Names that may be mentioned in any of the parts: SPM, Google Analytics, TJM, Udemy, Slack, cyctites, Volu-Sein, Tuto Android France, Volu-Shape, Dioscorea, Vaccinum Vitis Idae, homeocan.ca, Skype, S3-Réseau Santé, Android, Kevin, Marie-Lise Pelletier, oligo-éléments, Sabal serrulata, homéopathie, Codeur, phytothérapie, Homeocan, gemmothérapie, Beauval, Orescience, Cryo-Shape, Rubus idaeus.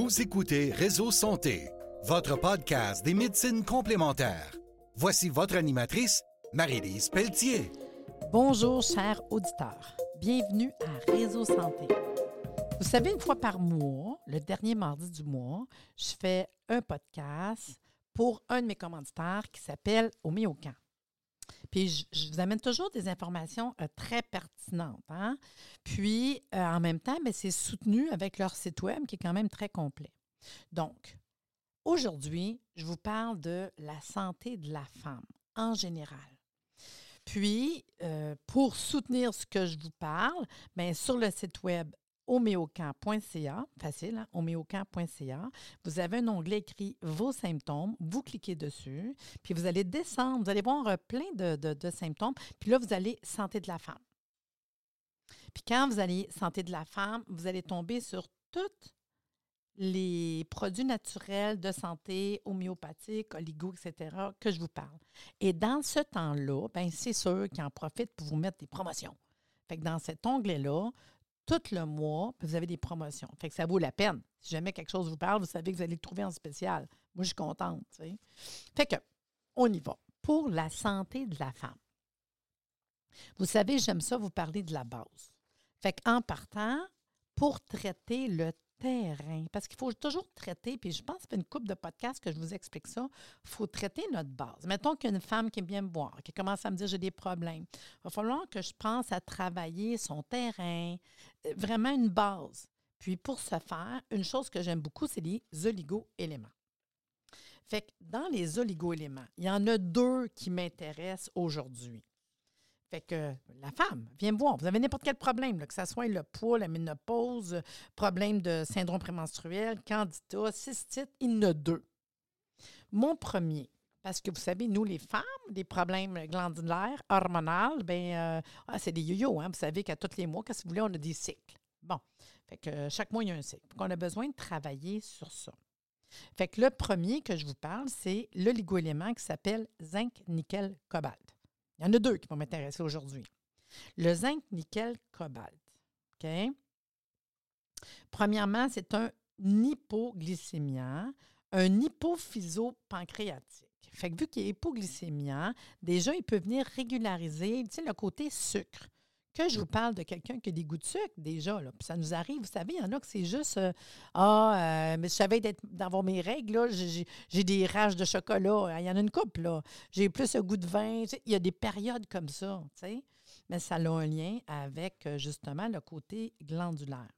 Vous écoutez Réseau Santé, votre podcast des médecines complémentaires. Voici votre animatrice, Marie-Lise Pelletier. Bonjour, chers auditeurs. Bienvenue à Réseau Santé. Vous savez, une fois par mois, le dernier mardi du mois, je fais un podcast pour un de mes commanditaires qui s'appelle Homeocan. Puis, je vous amène toujours des informations très pertinentes. Hein? Puis, en même temps, bien, c'est soutenu avec leur site web qui est quand même très complet. Donc, aujourd'hui, je vous parle de la santé de la femme en général. Puis, pour soutenir ce que je vous parle, bien, sur le site web homeocan.ca, facile, hein? homeocan.ca, vous avez un onglet écrit « Vos symptômes », vous cliquez dessus, puis vous allez descendre, vous allez voir plein de symptômes, puis là, vous allez « Santé de la femme ». Puis quand vous allez « Santé de la femme », vous allez tomber sur tous les produits naturels de santé, homéopathiques, oligo, etc., que je vous parle. Et dans ce temps-là, bien, c'est sûr qu'ils en profitent pour vous mettre des promotions. Fait que dans cet onglet-là, tout le mois, vous avez des promotions. Fait que ça vaut la peine. Si jamais quelque chose vous parle, vous savez que vous allez le trouver en spécial. Moi, je suis contente. Tu sais. Fait que, on y va. Pour la santé de la femme. Vous savez, j'aime ça vous parler de la base. Fait qu'en partant, pour traiter le terrain, parce qu'il faut toujours traiter, puis je pense que ça fait une couple de podcasts que je vous explique ça, il faut traiter notre base. Mettons qu'il y a une femme qui vient me voir, qui commence à me dire « j'ai des problèmes ». Il va falloir que je pense à travailler son terrain, vraiment une base. Puis pour ce faire, une chose que j'aime beaucoup, c'est les oligo-éléments. Fait que dans les oligo-éléments, il y en a deux qui m'intéressent aujourd'hui. Fait que la femme vient me voir. Vous avez n'importe quel problème, là, que ce soit le poids, la ménopause, problème de syndrome prémenstruel, candida, cystite, il y en a deux. Mon premier, parce que vous savez, nous les femmes, des problèmes glandulaires, hormonaux, bien, c'est des yo-yo. Hein? Vous savez qu'à tous les mois, qu'est-ce que vous voulez, on a des cycles. Bon, fait que chaque mois, il y a un cycle. Donc, on a besoin de travailler sur ça. Fait que le premier que je vous parle, c'est l'oligo-élément qui s'appelle zinc, nickel, cobalt. Il y en a deux qui vont m'intéresser aujourd'hui. Le zinc, nickel, cobalt. Okay? Premièrement, c'est un hypoglycémiant, un hypophysopancréatique. Fait que vu qu'il est hypoglycémiant, déjà, il peut venir régulariser, tu sais, le côté sucre. Que je vous parle de quelqu'un qui a des goûts de sucre, déjà, là, puis ça nous arrive, vous savez, il y en a que c'est juste mais je savais d'avoir mes règles, là, j'ai des rages de chocolat, il y en a une couple, là, j'ai plus le goût de vin, tu sais, il y a des périodes comme ça, tu sais, mais ça a un lien avec, justement, le côté glandulaire.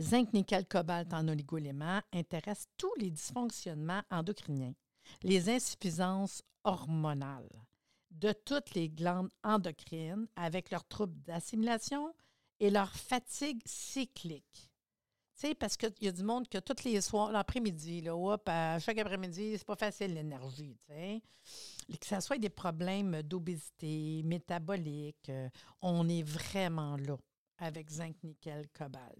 Zinc, nickel, cobalt en oligo-éléments intéresse tous les dysfonctionnements endocriniens, les insuffisances hormonales de toutes les glandes endocrines avec leurs troubles d'assimilation et leur fatigue cyclique. Tu sais, parce qu'il y a du monde que tous les soirs, l'après-midi, là, chaque après-midi, c'est pas facile l'énergie, tu sais. Que ce soit des problèmes d'obésité, métabolique, on est vraiment là avec zinc, nickel, cobalt.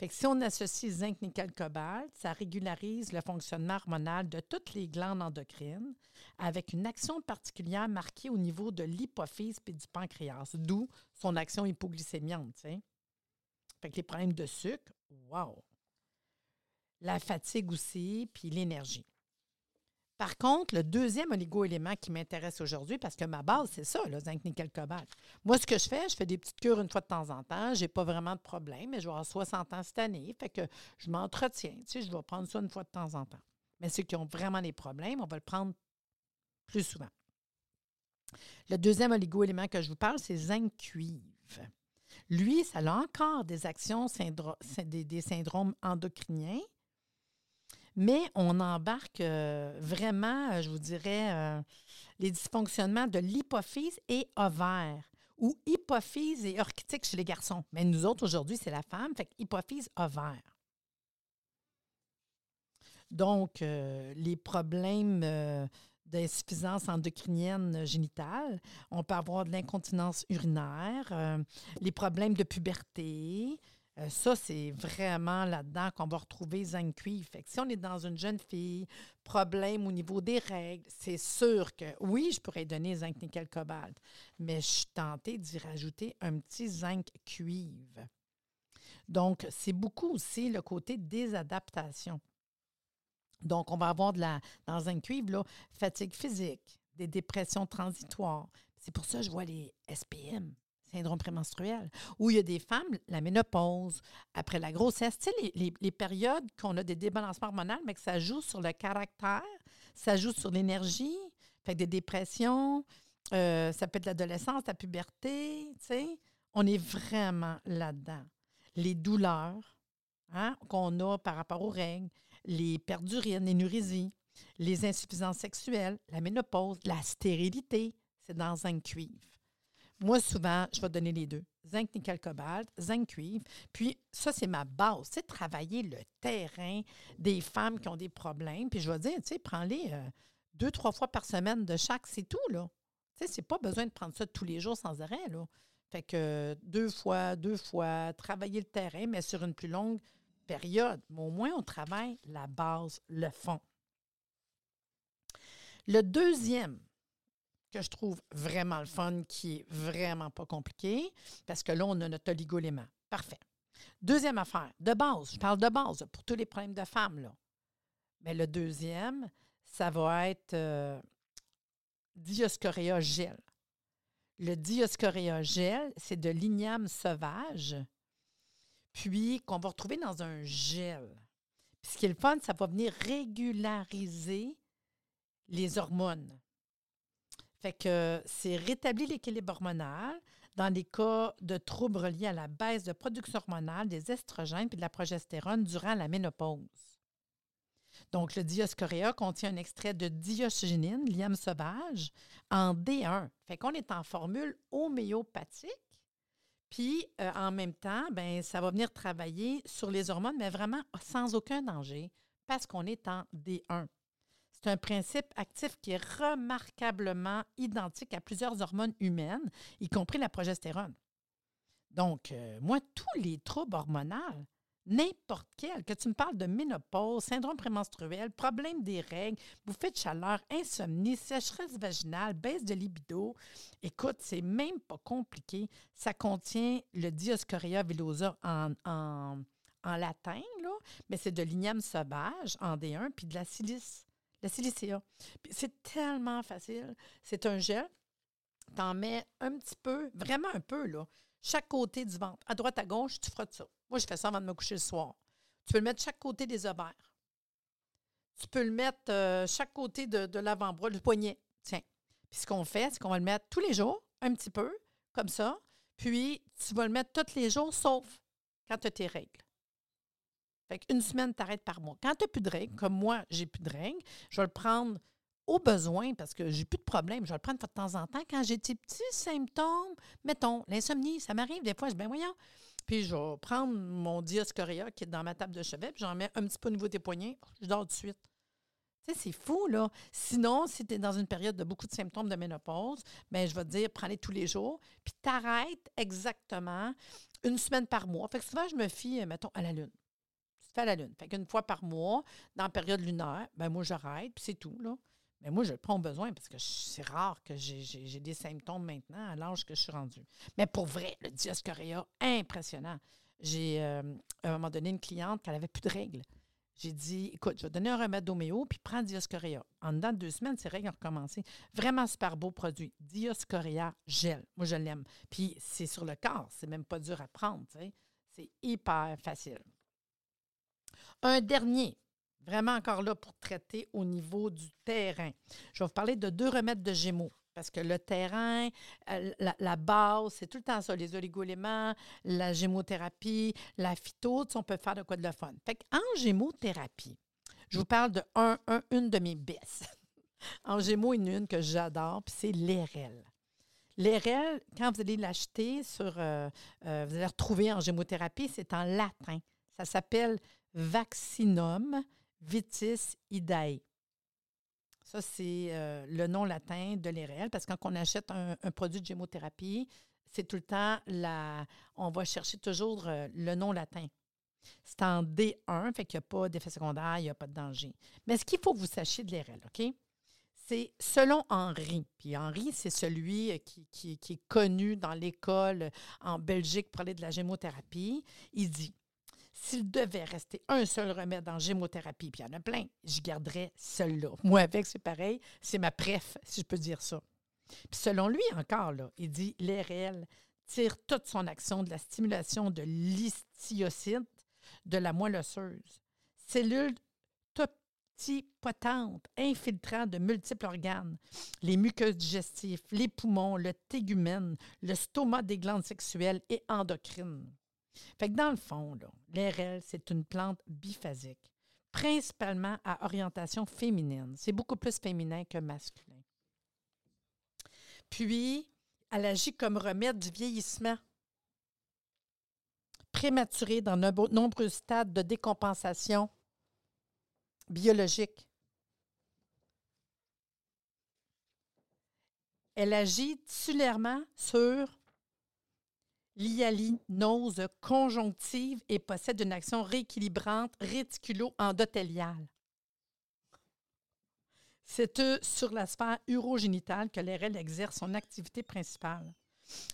Fait que si on associe zinc, nickel, cobalt, ça régularise le fonctionnement hormonal de toutes les glandes endocrines avec une action particulière marquée au niveau de l'hypophyse et du pancréas, d'où son action hypoglycémiante. T'sais. Fait que les problèmes de sucre, wow! La fatigue aussi, puis l'énergie. Par contre, le deuxième oligo-élément qui m'intéresse aujourd'hui, parce que ma base, c'est ça, le zinc, nickel, cobalt. Moi, ce que je fais des petites cures une fois de temps en temps. Je n'ai pas vraiment de problème, mais je vais avoir 60 ans cette année. Fait que je m'entretiens. Tu sais, je vais prendre ça une fois de temps en temps. Mais ceux qui ont vraiment des problèmes, on va le prendre plus souvent. Le deuxième oligo-élément que je vous parle, c'est zinc cuivre. Lui, ça a encore des actions, des syndromes endocriniens. Mais on embarque vraiment, je vous dirais, les dysfonctionnements de l'hypophyse et ovaire, ou hypophyse et orchitique chez les garçons. Mais nous autres, aujourd'hui, c'est la femme, fait hypophyse, ovaire. Donc, les problèmes d'insuffisance endocrinienne génitale, on peut avoir de l'incontinence urinaire, les problèmes de puberté. Ça, c'est vraiment là-dedans qu'on va retrouver zinc cuivre. Fait que si on est dans une jeune fille, problème au niveau des règles, c'est sûr que, oui, je pourrais donner zinc nickel cobalt, mais je suis tentée d'y rajouter un petit zinc cuivre. Donc, c'est beaucoup aussi le côté des adaptations. Donc, on va avoir dans un cuivre, là, fatigue physique, des dépressions transitoires. C'est pour ça que je vois les SPM, syndrome prémenstruel, où il y a des femmes, la ménopause, après la grossesse, tu sais, les périodes qu'on a des débalancements hormonaux, mais que ça joue sur le caractère, ça joue sur l'énergie, fait que des dépressions, ça peut être l'adolescence, la puberté, tu sais. On est vraiment là-dedans. Les douleurs qu'on a par rapport aux règles, les pertes d'urine, l'énurésie, les insuffisances sexuelles, la ménopause, la stérilité, c'est dans zinc cuivre. Moi, souvent, je vais donner les deux. Zinc, nickel, cobalt, zinc, cuivre. Puis ça, c'est ma base. C'est travailler le terrain des femmes qui ont des problèmes. Puis je vais dire, tu sais, prends-les 2-3 fois par semaine de chaque, c'est tout, là. Tu sais, c'est pas besoin de prendre ça tous les jours sans arrêt, là. Fait que deux fois, travailler le terrain, mais sur une plus longue période. Mais au moins, on travaille la base, le fond. Le deuxième que je trouve vraiment le fun, qui est vraiment pas compliqué, parce que là, on a notre oligo-élément. Parfait. Deuxième affaire, de base. Je parle de base pour tous les problèmes de femmes, là. Mais le deuxième, ça va être Dioscorea gel. Le Dioscorea gel, c'est de l'igname sauvage, puis qu'on va retrouver dans un gel. Puis ce qui est le fun, ça va venir régulariser les hormones. Fait que c'est rétablir l'équilibre hormonal dans les cas de troubles reliés à la baisse de production hormonale des estrogènes et de la progestérone durant la ménopause. Donc, le Dioscorea contient un extrait de diosgénine, liame sauvage, en D1. Fait qu'on est en formule homéopathique. Puis, en même temps, ben ça va venir travailler sur les hormones, mais vraiment sans aucun danger, parce qu'on est en D1. C'est un principe actif qui est remarquablement identique à plusieurs hormones humaines, y compris la progestérone. Donc, moi, tous les troubles hormonaux, n'importe quel, que tu me parles de ménopause, syndrome prémenstruel, problème des règles, bouffée de chaleur, insomnie, sécheresse vaginale, baisse de libido, écoute, c'est même pas compliqué. Ça contient le Dioscorea villosa en latin, là, mais c'est de l'igname sauvage en D1 puis de la silice. La silicea. C'est tellement facile. C'est un gel. Tu en mets un petit peu, vraiment un peu, là, chaque côté du ventre. À droite, à gauche, tu frottes ça. Moi, je fais ça avant de me coucher le soir. Tu peux le mettre chaque côté des ovaires. Tu peux le mettre chaque côté de l'avant-bras, le poignet. Tiens. Puis ce qu'on fait, c'est qu'on va le mettre tous les jours, un petit peu, comme ça. Puis tu vas le mettre tous les jours, sauf quand tu as tes règles. Fait qu'une semaine, t'arrêtes par mois. Quand t'as plus de règles, comme moi, j'ai plus de règles, je vais le prendre au besoin parce que j'ai plus de problème. Je vais le prendre de temps en temps. Quand j'ai des petits symptômes, mettons, l'insomnie, ça m'arrive des fois, je dis, ben voyons. Puis je vais prendre mon Dioscorea qui est dans ma table de chevet, puis j'en mets un petit peu au niveau des poignets, je dors de suite. Tu sais, c'est fou, là. Sinon, si tu es dans une période de beaucoup de symptômes de ménopause, bien, je vais te dire, prends-les tous les jours, puis t'arrêtes exactement une semaine par mois. Fait que souvent, je me fie, mettons, à la lune. Fait à la lune. Fait qu'une fois par mois, dans la période lunaire, ben moi, j'arrête, puis c'est tout, là. Mais moi, je le prends au besoin parce que c'est rare que j'ai des symptômes maintenant à l'âge que je suis rendue. Mais pour vrai, le Dioscorea, impressionnant. J'ai, à un moment donné, une cliente qui n'avait plus de règles. J'ai dit, écoute, je vais donner un remède d'homéo, puis prends Dioscorea. En dedans de 2 semaines, ces règles ont recommencé. Vraiment super beau produit. Dioscorea gel. Moi, je l'aime. Puis c'est sur le corps. C'est même pas dur à prendre, tu sais. C'est hyper facile. Un dernier, vraiment encore là pour traiter au niveau du terrain. Je vais vous parler de 2 remèdes de Gémeaux, parce que le terrain, la base, c'est tout le temps ça, les oligo-éléments, la gemmothérapie, la phyto, on peut faire de quoi de le fun. Fait qu'en gemmothérapie, je vous parle de une de mes bestes. En Gémeaux, il y en a une que j'adore, puis c'est l'Erel. L'Erel, quand vous allez l'acheter, vous allez la retrouver en gemmothérapie, c'est en latin. Ça s'appelle Vaccinum Vitis Idae. Ça, c'est le nom latin de l'Erel, parce que quand on achète un produit de gémothérapie, c'est tout le temps on va chercher toujours le nom latin. C'est en D1, fait qu'il n'y a pas d'effet secondaire, il n'y a pas de danger. Mais ce qu'il faut que vous sachiez de l'Erel, OK? c'est selon Henri. Puis Henri, c'est celui qui est connu dans l'école en Belgique pour aller de la gémothérapie. Il dit, s'il devait rester un seul remède en gémothérapie, puis il y en a plein, je garderais celui-là. Moi, avec, c'est pareil, c'est ma préf, si je peux dire ça. Puis selon lui, encore, là, il dit, l'RL tire toute son action de la stimulation de l'histiocyte de la moelle osseuse, cellules toptipotentes, infiltrant de multiples organes, les muqueuses digestives, les poumons, le tégumen, le stomac des glandes sexuelles et endocrines. Fait que dans le fond, là, l'RL, c'est une plante biphasique, principalement à orientation féminine. C'est beaucoup plus féminin que masculin. Puis, elle agit comme remède du vieillissement prématuré dans de nombreux stades de décompensation biologique. Elle agit tissulairement sur l'hyalinose conjonctive et possède une action rééquilibrante réticulo-endothéliale. C'est sur la sphère urogénitale que l'RL exerce son activité principale.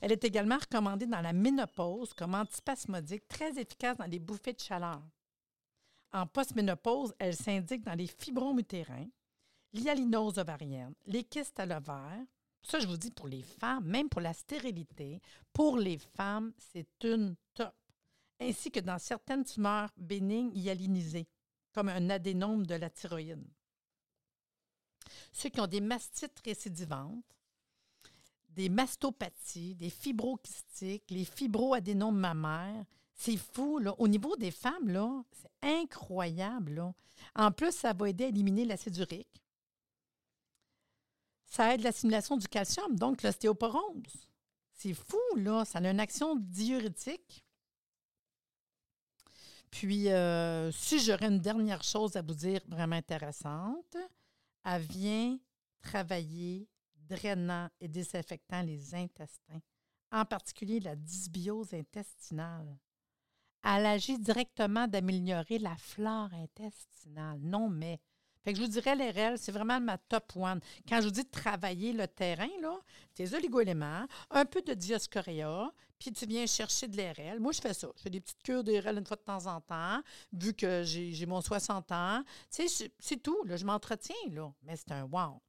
Elle est également recommandée dans la ménopause comme antispasmodique, très efficace dans les bouffées de chaleur. En post-ménopause, elle s'indique dans les fibromes utérins, l'hyalinose ovarienne, les kystes à l'ovaire. Ça, je vous dis pour les femmes, même pour la stérilité, pour les femmes, c'est une top. Ainsi que dans certaines tumeurs bénignes hyalinisées, comme un adénome de la thyroïde. Ceux qui ont des mastites récidivantes, des mastopathies, des fibrokystiques, les fibroadénomes mammaires, c'est fou, là. Au niveau des femmes, là, c'est incroyable, là. En plus, ça va aider à éliminer l'acide urique. Ça aide l'assimilation du calcium, donc l'ostéoporose. C'est fou, là. Ça a une action diurétique. Puis, si j'aurais une dernière chose à vous dire vraiment intéressante, elle vient travailler drainant et désinfectant les intestins, en particulier la dysbiose intestinale. Elle agit directement d'améliorer la flore intestinale. Non, mais... Fait que je vous dirais, l'RL, c'est vraiment ma top one. Quand je vous dis de travailler le terrain, là, tes oligo-éléments, un peu de Dioscorea, puis tu viens chercher de l'RL. Moi, je fais ça. Je fais des petites cures d'RL une fois de temps en temps, vu que j'ai mon 60 ans. Tu sais, c'est tout. Là, je m'entretiens, là. Mais c'est un wow.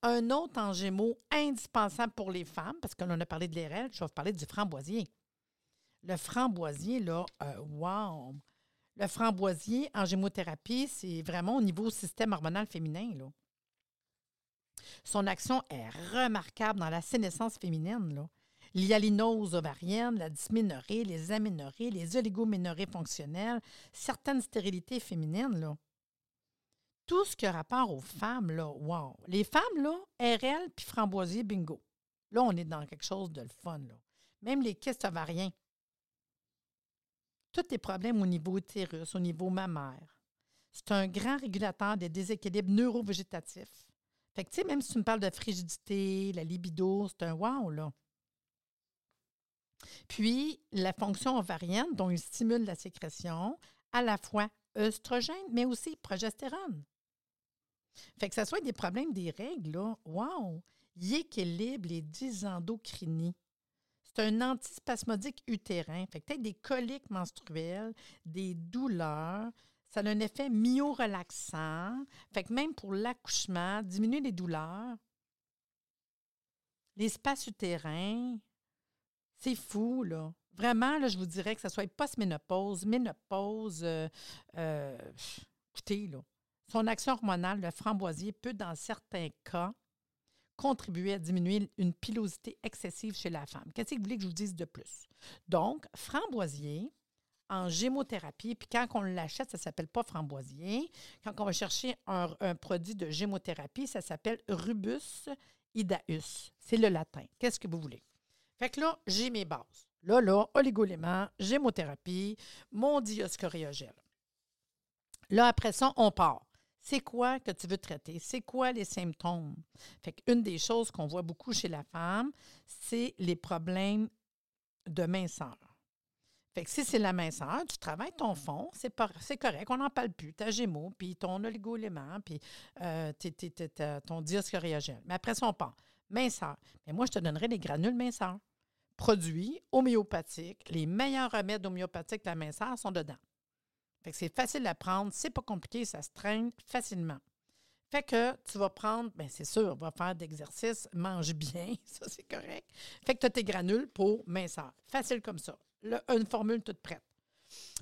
Un autre en gémeaux indispensable pour les femmes, parce que là, on a parlé de l'RL, je vais vous parler du framboisier. Le framboisier, là, wow! Le framboisier en gémothérapie, c'est vraiment au niveau système hormonal féminin, là. Son action est remarquable dans la sénescence féminine, là. L'hyalinose ovarienne, la dysménorrhée, les aménorrhées, les oligoménorrhées fonctionnelles, certaines stérilités féminines, là. Tout ce qui a rapport aux femmes, là, wow! Les femmes, là, RL puis framboisier, bingo. Là, on est dans quelque chose de le fun, là. Même les kystes ovariens. Tous les problèmes au niveau utérus, au niveau mammaire. C'est un grand régulateur des déséquilibres neurovégétatifs. Fait que, tu sais, même si tu me parles de frigidité, la libido, c'est un wow, là. Puis, la fonction ovarienne, dont il stimule la sécrétion, à la fois œstrogène, mais aussi progestérone. Fait que ça soit des problèmes des règles, là. Wow! Il équilibre les dysendocrinies. C'est un antispasmodique utérin. Fait que peut-être des coliques menstruelles, des douleurs. Ça a un effet myorelaxant. Fait que même pour l'accouchement, diminuer les douleurs. L'espace utérin, c'est fou, là. Vraiment, là, je vous dirais que ça soit post-ménopause, ménopause, écoutez, là. Son action hormonale, le framboisier, peut, dans certains cas, contribuer à diminuer une pilosité excessive chez la femme. Qu'est-ce que vous voulez que je vous dise de plus? Donc, framboisier en gémothérapie, puis quand on l'achète, ça ne s'appelle pas framboisier. Quand on va chercher un produit de gémothérapie, ça s'appelle Rubus idaeus. C'est le latin. Qu'est-ce que vous voulez? Fait que là, j'ai mes bases. Là, oligo-éléments, gémothérapie, mon Dioscorea gel. Là, après ça, on part. C'est quoi que tu veux traiter? C'est quoi les symptômes? Fait qu'une des choses qu'on voit beaucoup chez la femme, c'est les problèmes de minceur. Fait que si c'est la minceur, tu travailles ton fond, c'est correct, on n'en parle plus. Ta gémeaux, puis ton oligo-élément, puis ton dioscorea gel. Mais après ça, on part. Minceur. Mais moi, je te donnerais les granules minceurs. Produits homéopathiques, les meilleurs remèdes homéopathiques de la minceur sont dedans. Fait que c'est facile à prendre, c'est pas compliqué, ça se traîne facilement. Fait que tu vas prendre, bien c'est sûr, va faire d'exercice, mange bien, ça c'est correct. Fait que tu as tes granules pour minceur. Facile comme ça. Là, une formule toute prête.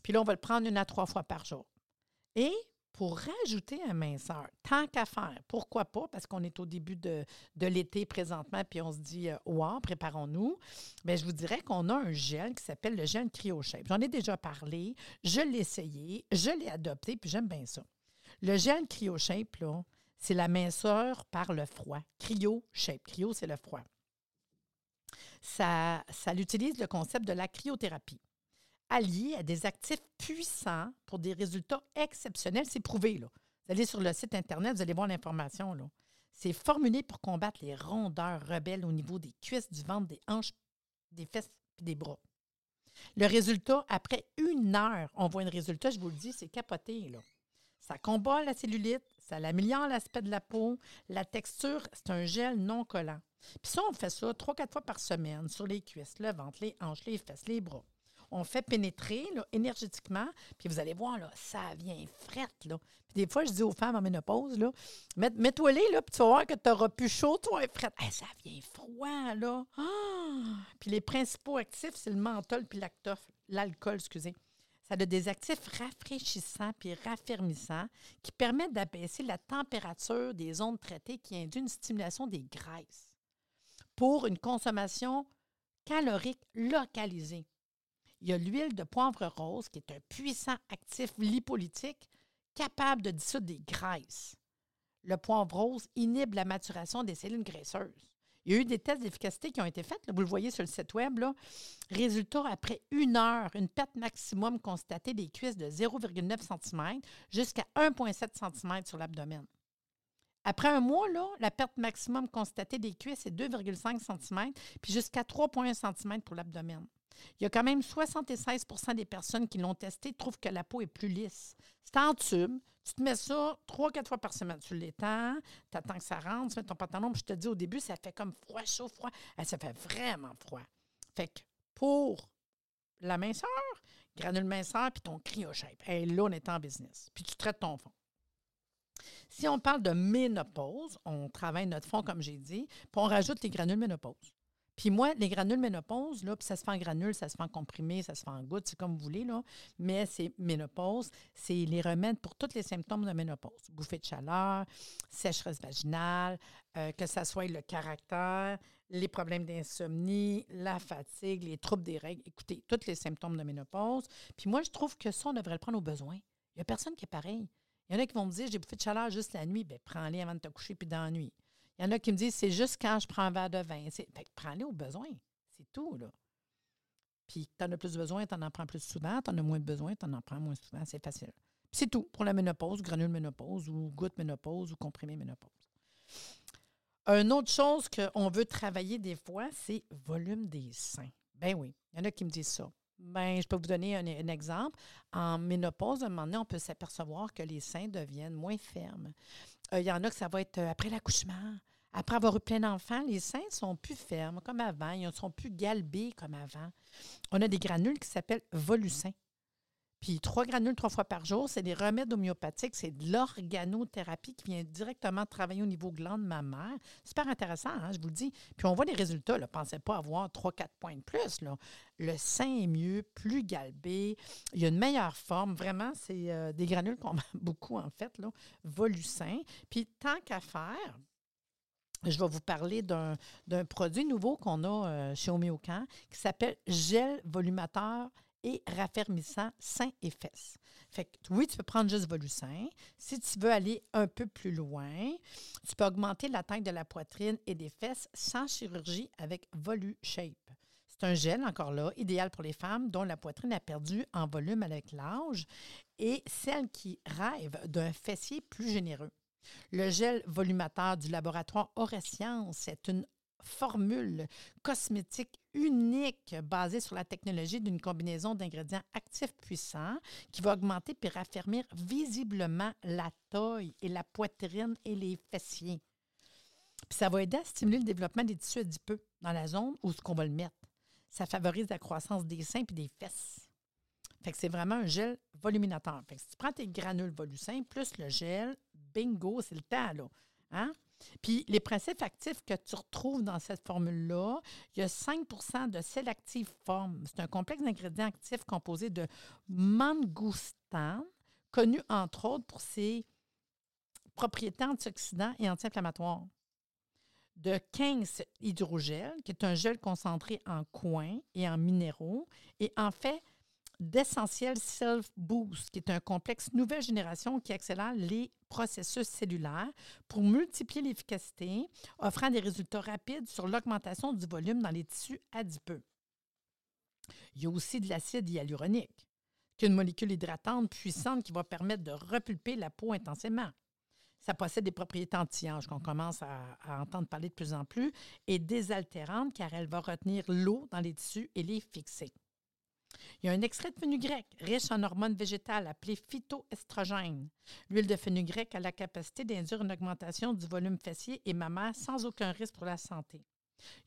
Puis là, on va le prendre 1 à 3 fois par jour. Et pour rajouter un minceur, tant qu'à faire, pourquoi pas, parce qu'on est au début de l'été présentement, puis on se dit « wow, préparons-nous », bien, je vous dirais qu'on a un gel qui s'appelle le gel Cryo-Shape. J'en ai déjà parlé, je l'ai essayé, je l'ai adopté, puis j'aime bien ça. Le gel Cryo-Shape, là, c'est la minceur par le froid. Cryo-Shape. Cryo, c'est le froid. Ça utilise le concept de la cryothérapie, allié à des actifs puissants pour des résultats exceptionnels. C'est prouvé, là. Vous allez sur le site Internet, vous allez voir l'information, là. C'est formulé pour combattre les rondeurs rebelles au niveau des cuisses, du ventre, des hanches, des fesses et des bras. Le résultat, après 1 heure, on voit un résultat, je vous le dis, c'est capoté, là. Ça combat la cellulite, ça améliore l'aspect de la peau, la texture, c'est un gel non collant. Puis ça, on fait ça 3-4 fois par semaine sur les cuisses, le ventre, les hanches, les fesses, les bras. On fait pénétrer là, énergétiquement, puis vous allez voir, là, ça vient frette, là. Puis des fois, je dis aux femmes en ménopause, là, mets-toi-les, là, puis tu vas voir que tu n'auras plus chaud, toi, frette. Hey, ça vient froid, là. Ah! Puis les principaux actifs, c'est le menthol puis l'alcool, excusez. Ça a des actifs rafraîchissants puis raffermissants qui permettent d'abaisser la température des zones traitées qui induit une stimulation des graisses pour une consommation calorique localisée. Il y a l'huile de poivre rose qui est un puissant actif lipolytique capable de dissoudre des graisses. Le poivre rose inhibe la maturation des cellules graisseuses. Il y a eu des tests d'efficacité qui ont été faits, là, vous le voyez sur le site Web. Là. Résultat, après 1 heure, une perte maximum constatée des cuisses de 0,9 cm jusqu'à 1,7 cm sur l'abdomen. Après 1 mois, là, la perte maximum constatée des cuisses est 2,5 cm puis jusqu'à 3,1 cm pour l'abdomen. Il y a quand même 76 % des personnes qui l'ont testé trouvent que la peau est plus lisse. C'est en tube. Tu te mets ça 3-4 fois par semaine. Tu l'étends, tu attends que ça rentre, tu mets ton pantalon, puis je te dis au début, ça fait comme froid, chaud, froid. Ça fait vraiment froid. Fait que pour la minceur, granule minceur, puis ton Cryo-Shape. Hey, là, on est en business. Puis tu traites ton fond. Si on parle de ménopause, on travaille notre fond, comme j'ai dit, puis on rajoute les granules ménopause. Puis moi, les granules ménopause, là, puis ça se fait en granules, ça se fait en comprimé, ça se fait en gouttes, c'est comme vous voulez, là. Mais c'est ménopause, c'est les remèdes pour tous les symptômes de ménopause. Bouffée de chaleur, sécheresse vaginale, que ça soit le caractère, les problèmes d'insomnie, la fatigue, les troubles des règles. Écoutez, tous les symptômes de ménopause. Puis moi, je trouve que ça, on devrait le prendre au besoin. Il n'y a personne qui est pareil. Il y en a qui vont me dire, j'ai bouffé de chaleur juste la nuit. Bien, prends-les avant de te coucher, puis dans la nuit. Il y en a qui me disent, c'est juste quand je prends un verre de vin. Fait que prends-les au besoin. C'est tout, là. Puis, tu en as plus besoin, tu en prends plus souvent. Tu en as moins besoin, tu en prends moins souvent. C'est facile. Puis, c'est tout pour la ménopause, granule ménopause ou goutte ménopause ou comprimé ménopause. Une autre chose qu'on veut travailler des fois, c'est volume des seins. Ben oui, il y en a qui me disent ça. Ben, je peux vous donner un exemple. En ménopause, à un moment donné, on peut s'apercevoir que les seins deviennent moins fermes. Il y en a que ça va être après l'accouchement. Après avoir eu plein d'enfants, les seins ne sont plus fermes comme avant. Ils ne sont plus galbés comme avant. On a des granules qui s'appellent Volu-Sein. Puis 3 granules 3 fois par jour, c'est des remèdes homéopathiques. C'est de l'organothérapie qui vient directement travailler au niveau glande mammaire. Super intéressant, hein, je vous le dis. Puis on voit les résultats. Ne pensez pas avoir 3-4 points de plus. Là. Le sein est mieux, plus galbé. Il y a une meilleure forme. Vraiment, c'est des granules qu'on met beaucoup, en fait. Là. Volu-Sein. Puis tant qu'à faire, je vais vous parler d'un produit nouveau qu'on a chez Homeocan qui s'appelle gel volumateur et raffermissant seins et fesses. Fait que, oui, tu peux prendre juste Volu-Sein. Si tu veux aller un peu plus loin, tu peux augmenter la taille de la poitrine et des fesses sans chirurgie avec Volu-Shape. C'est un gel, encore là, idéal pour les femmes dont la poitrine a perdu en volume avec l'âge et celles qui rêvent d'un fessier plus généreux. Le gel volumateur du laboratoire Orescience, c'est une formule cosmétique unique basée sur la technologie d'une combinaison d'ingrédients actifs puissants qui va augmenter puis raffermir visiblement la taille et la poitrine et les fessiers. Puis ça va aider à stimuler le développement des tissus adipeux dans la zone où on va le mettre. Ça favorise la croissance des seins et des fesses. Fait que c'est vraiment un gel voluminateur. Fait que si tu prends tes granules Volu-Sein plus le gel, bingo, c'est le temps, là. Hein? Puis les principes actifs que tu retrouves dans cette formule-là, il y a 5 % de sélactive forme. C'est un complexe d'ingrédients actifs composé de mangoustane, connu entre autres pour ses propriétés antioxydants et anti-inflammatoires. De 15 hydrogel, qui est un gel concentré en coins et en minéraux, et en fait d'Essentiel Self Boost, qui est un complexe nouvelle génération qui accélère les processus cellulaires pour multiplier l'efficacité, offrant des résultats rapides sur l'augmentation du volume dans les tissus adipeux. Il y a aussi de l'acide hyaluronique, qui est une molécule hydratante puissante qui va permettre de repulper la peau intensément. Ça possède des propriétés anti-âge qu'on commence à entendre parler de plus en plus et désaltérante car elle va retenir l'eau dans les tissus et les fixer. Il y a un extrait de fenugrec riche en hormones végétales appelé phytoestrogène. L'huile de fenugrec a la capacité d'induire une augmentation du volume fessier et mammaire sans aucun risque pour la santé.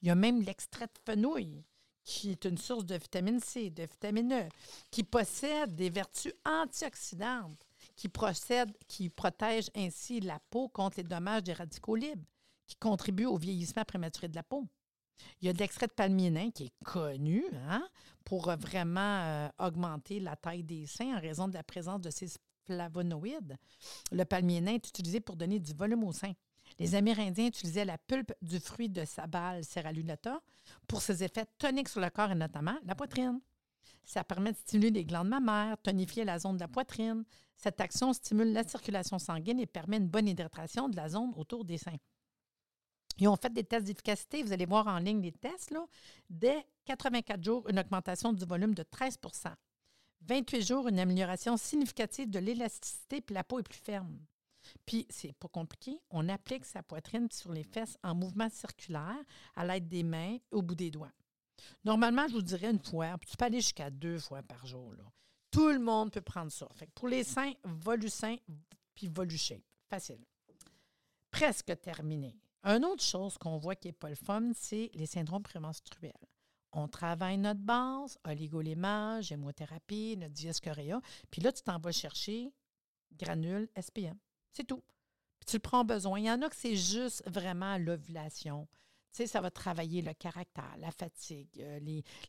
Il y a même l'extrait de fenouil, qui est une source de vitamine C, de vitamine E, qui possède des vertus antioxydantes, qui protège ainsi la peau contre les dommages des radicaux libres, qui contribuent au vieillissement prématuré de la peau. Il y a de l'extrait de palmier nain qui est connu pour vraiment augmenter la taille des seins en raison de la présence de ces flavonoïdes. Le palmier nain est utilisé pour donner du volume aux seins. Les Amérindiens utilisaient la pulpe du fruit de Sabal serrulata pour ses effets toniques sur le corps et notamment la poitrine. Ça permet de stimuler les glandes mammaires, tonifier la zone de la poitrine. Cette action stimule la circulation sanguine et permet une bonne hydratation de la zone autour des seins. Ils ont fait des tests d'efficacité. Vous allez voir en ligne les tests. Là. Dès 84 jours, une augmentation du volume de 13 %. 28 jours, une amélioration significative de l'élasticité, puis la peau est plus ferme. Puis, c'est pas compliqué, on applique sa poitrine sur les fesses en mouvement circulaire à l'aide des mains au bout des doigts. Normalement, je vous dirais une fois, puis tu peux aller jusqu'à 2 fois par jour. Là. Tout le monde peut prendre ça. Fait que pour les seins, Volu-Sein, puis Volu-Shape. Facile. Presque terminé. Une autre chose qu'on voit qui n'est pas le fun, c'est les syndromes prémenstruels. On travaille notre base, oligo-éléments, gemmothérapie, notre Dioscorea, puis là, tu t'en vas chercher granules SPM. C'est tout. Puis tu le prends besoin. Il y en a que c'est juste vraiment l'ovulation. Tu sais, ça va travailler le caractère, la fatigue,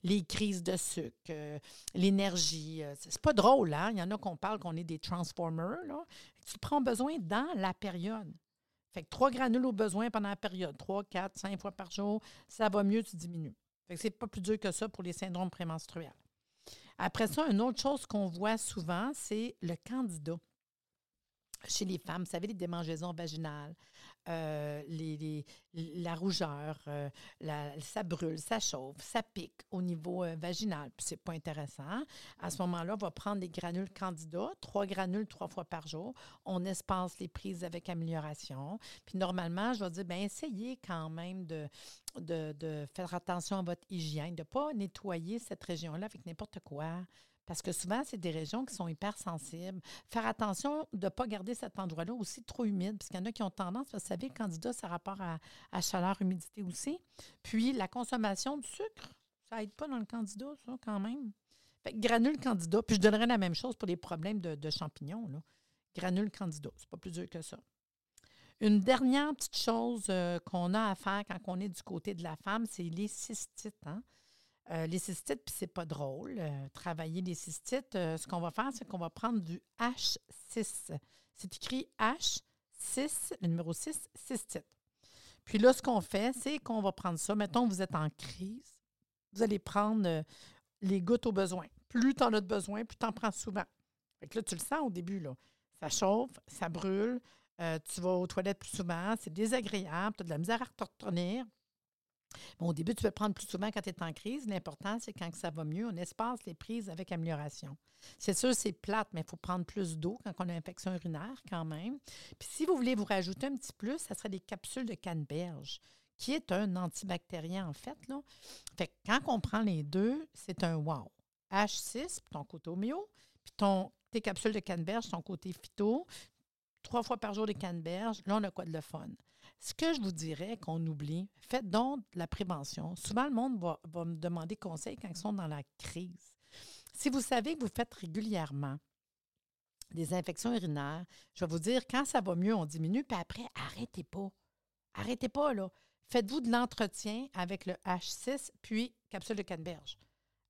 les crises de sucre, l'énergie. C'est pas drôle, hein? Il y en a qu'on parle qu'on est des transformers, là. Tu le prends besoin dans la période. Fait que 3 granules au besoin pendant la période, 3, 4, 5 fois par jour, ça va mieux, tu diminues. Fait que c'est pas plus dur que ça pour les syndromes prémenstruels. Après ça, une autre chose qu'on voit souvent, c'est le candida. Chez les femmes, vous savez, les démangeaisons vaginales, la rougeur, ça brûle, ça chauffe, ça pique au niveau vaginal. Puis c'est pas intéressant. À ce moment-là, on va prendre des granules candida, 3 granules 3 fois par jour. On espace les prises avec amélioration. Puis normalement, je vais dire, bien, essayez quand même de faire attention à votre hygiène, de ne pas nettoyer cette région-là avec n'importe quoi. Parce que souvent, c'est des régions qui sont hypersensibles. Faire attention de ne pas garder cet endroit-là aussi trop humide, parce qu'il y en a qui ont tendance, vous savez, le candida, ça a rapport à chaleur, humidité aussi. Puis, la consommation de sucre, ça n'aide pas dans le candida, ça, quand même. Fait que granule candida, puis je donnerais la même chose pour les problèmes de champignons, là. Granule candida, c'est pas plus dur que ça. Une dernière petite chose qu'on a à faire quand on est du côté de la femme, c'est les cystites, hein? Les cystites, puis c'est pas drôle. Travailler les cystites, ce qu'on va faire, c'est qu'on va prendre du H6. C'est écrit H6, le numéro 6, cystite. Puis là, ce qu'on fait, c'est qu'on va prendre ça. Mettons, vous êtes en crise. Vous allez prendre les gouttes au besoin. Plus t'en as de besoin, plus t'en prends souvent. Fait que là, tu le sens au début, là. Ça chauffe, ça brûle. Tu vas aux toilettes plus souvent. C'est désagréable. T'as de la misère à te retenir. Bon, au début, tu peux le prendre plus souvent quand tu es en crise. L'important, c'est quand ça va mieux, on espace les prises avec amélioration. C'est sûr, c'est plate, mais il faut prendre plus d'eau quand on a une infection urinaire quand même. Puis si vous voulez vous rajouter un petit plus, ça serait des capsules de canneberge qui est un antibactérien, en fait, là. Fait que quand on prend les deux, c'est un wow. H6, puis ton côté homéo, puis tes capsules de canneberge, ton côté phyto, 3 fois par jour des canneberges, là, on a quoi de le fun. Ce que je vous dirais qu'on oublie, faites donc de la prévention. Souvent, le monde va me demander conseil quand ils sont dans la crise. Si vous savez que vous faites régulièrement des infections urinaires, je vais vous dire, quand ça va mieux, on diminue, puis après, arrêtez pas. Arrêtez pas, là. Faites-vous de l'entretien avec le H6, puis capsule de canneberge.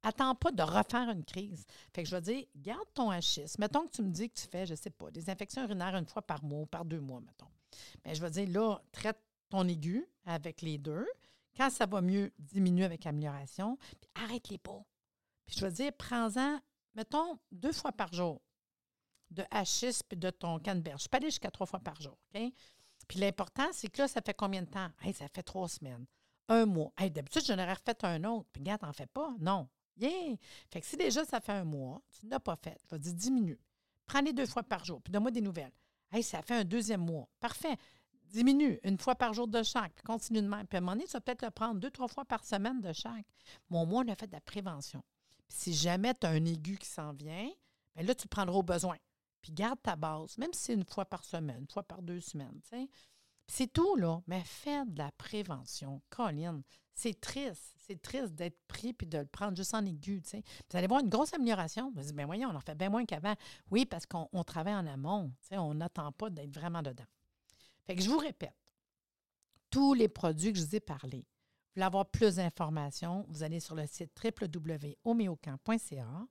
Attends pas de refaire une crise. Fait que je vais dire, garde ton H6. Mettons que tu me dis que tu fais, je sais pas, des infections urinaires 1 fois par mois ou par 2 mois, mettons. Bien, je vais dire, là, traite ton aigu avec les deux. Quand ça va mieux, diminue avec amélioration. Puis arrête les pas. Puis je vais dire, prends-en, mettons, 2 fois par jour de H6 puis de ton canneberge. Je peux aller jusqu'à 3 fois par jour, OK? Puis l'important, c'est que là, ça fait combien de temps? Hey, ça fait 3 semaines. 1 mois. Hey, d'habitude, j'en aurais refait un autre. Puis gars, t'en fais pas? Non. Yeah! Fait que si déjà ça fait 1 mois, tu n'as pas fait, je vais dire diminue. Prends les 2 fois par jour, puis donne-moi des nouvelles. Hey, ça fait un 2e mois. Parfait. Diminue 1 fois par jour de chaque, puis continue de même. Puis à un moment donné, tu vas peut-être le prendre 2, 3 fois par semaine de chaque. Mais au moins, on a fait de la prévention. Puis si jamais tu as un aigu qui s'en vient, bien là, tu le prendras au besoin. Puis garde ta base, même si c'est 1 fois par semaine, 1 fois par 2 semaines, tu sais. C'est tout, là. Mais faites de la prévention. Colline, c'est triste. C'est triste d'être pris puis de le prendre juste en aigu, tu sais. Vous allez voir une grosse amélioration. Vous allez dire, bien voyons, on en fait bien moins qu'avant. Oui, parce qu'on travaille en amont. Tu sais, on n'attend pas d'être vraiment dedans. Fait que je vous répète, tous les produits que je vous ai parlé, vous voulez avoir plus d'informations, vous allez sur le site www.homeocan.ca.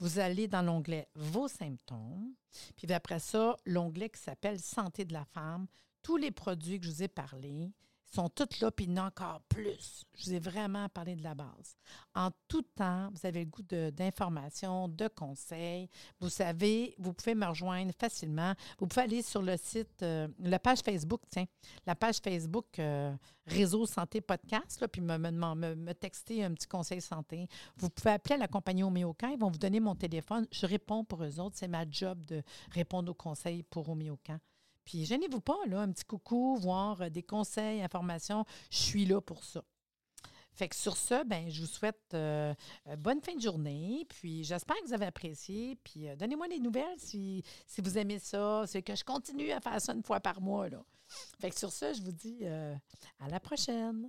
Vous allez dans l'onglet « Vos symptômes ». Puis après ça, l'onglet qui s'appelle « Santé de la femme ». Tous les produits que je vous ai parlé sont tous là, puis il y en a encore plus. Je vous ai vraiment parlé de la base. En tout temps, vous avez le goût d'informations, de conseils. Vous savez, vous pouvez me rejoindre facilement. Vous pouvez aller sur le site, la page Facebook, tiens, la page Facebook Réseau Santé Podcast, là, puis me texter un petit conseil santé. Vous pouvez appeler à la compagnie Homeocan, ils vont vous donner mon téléphone. Je réponds pour eux autres. C'est ma job de répondre aux conseils pour Homeocan. Puis, gênez-vous pas, là, un petit coucou, voir des conseils, informations. Je suis là pour ça. Fait que sur ce, bien, je vous souhaite bonne fin de journée. Puis, j'espère que vous avez apprécié. Puis, donnez-moi des nouvelles si vous aimez ça. C'est que je continue à faire ça 1 fois par mois, là. Fait que sur ce, je vous dis à la prochaine.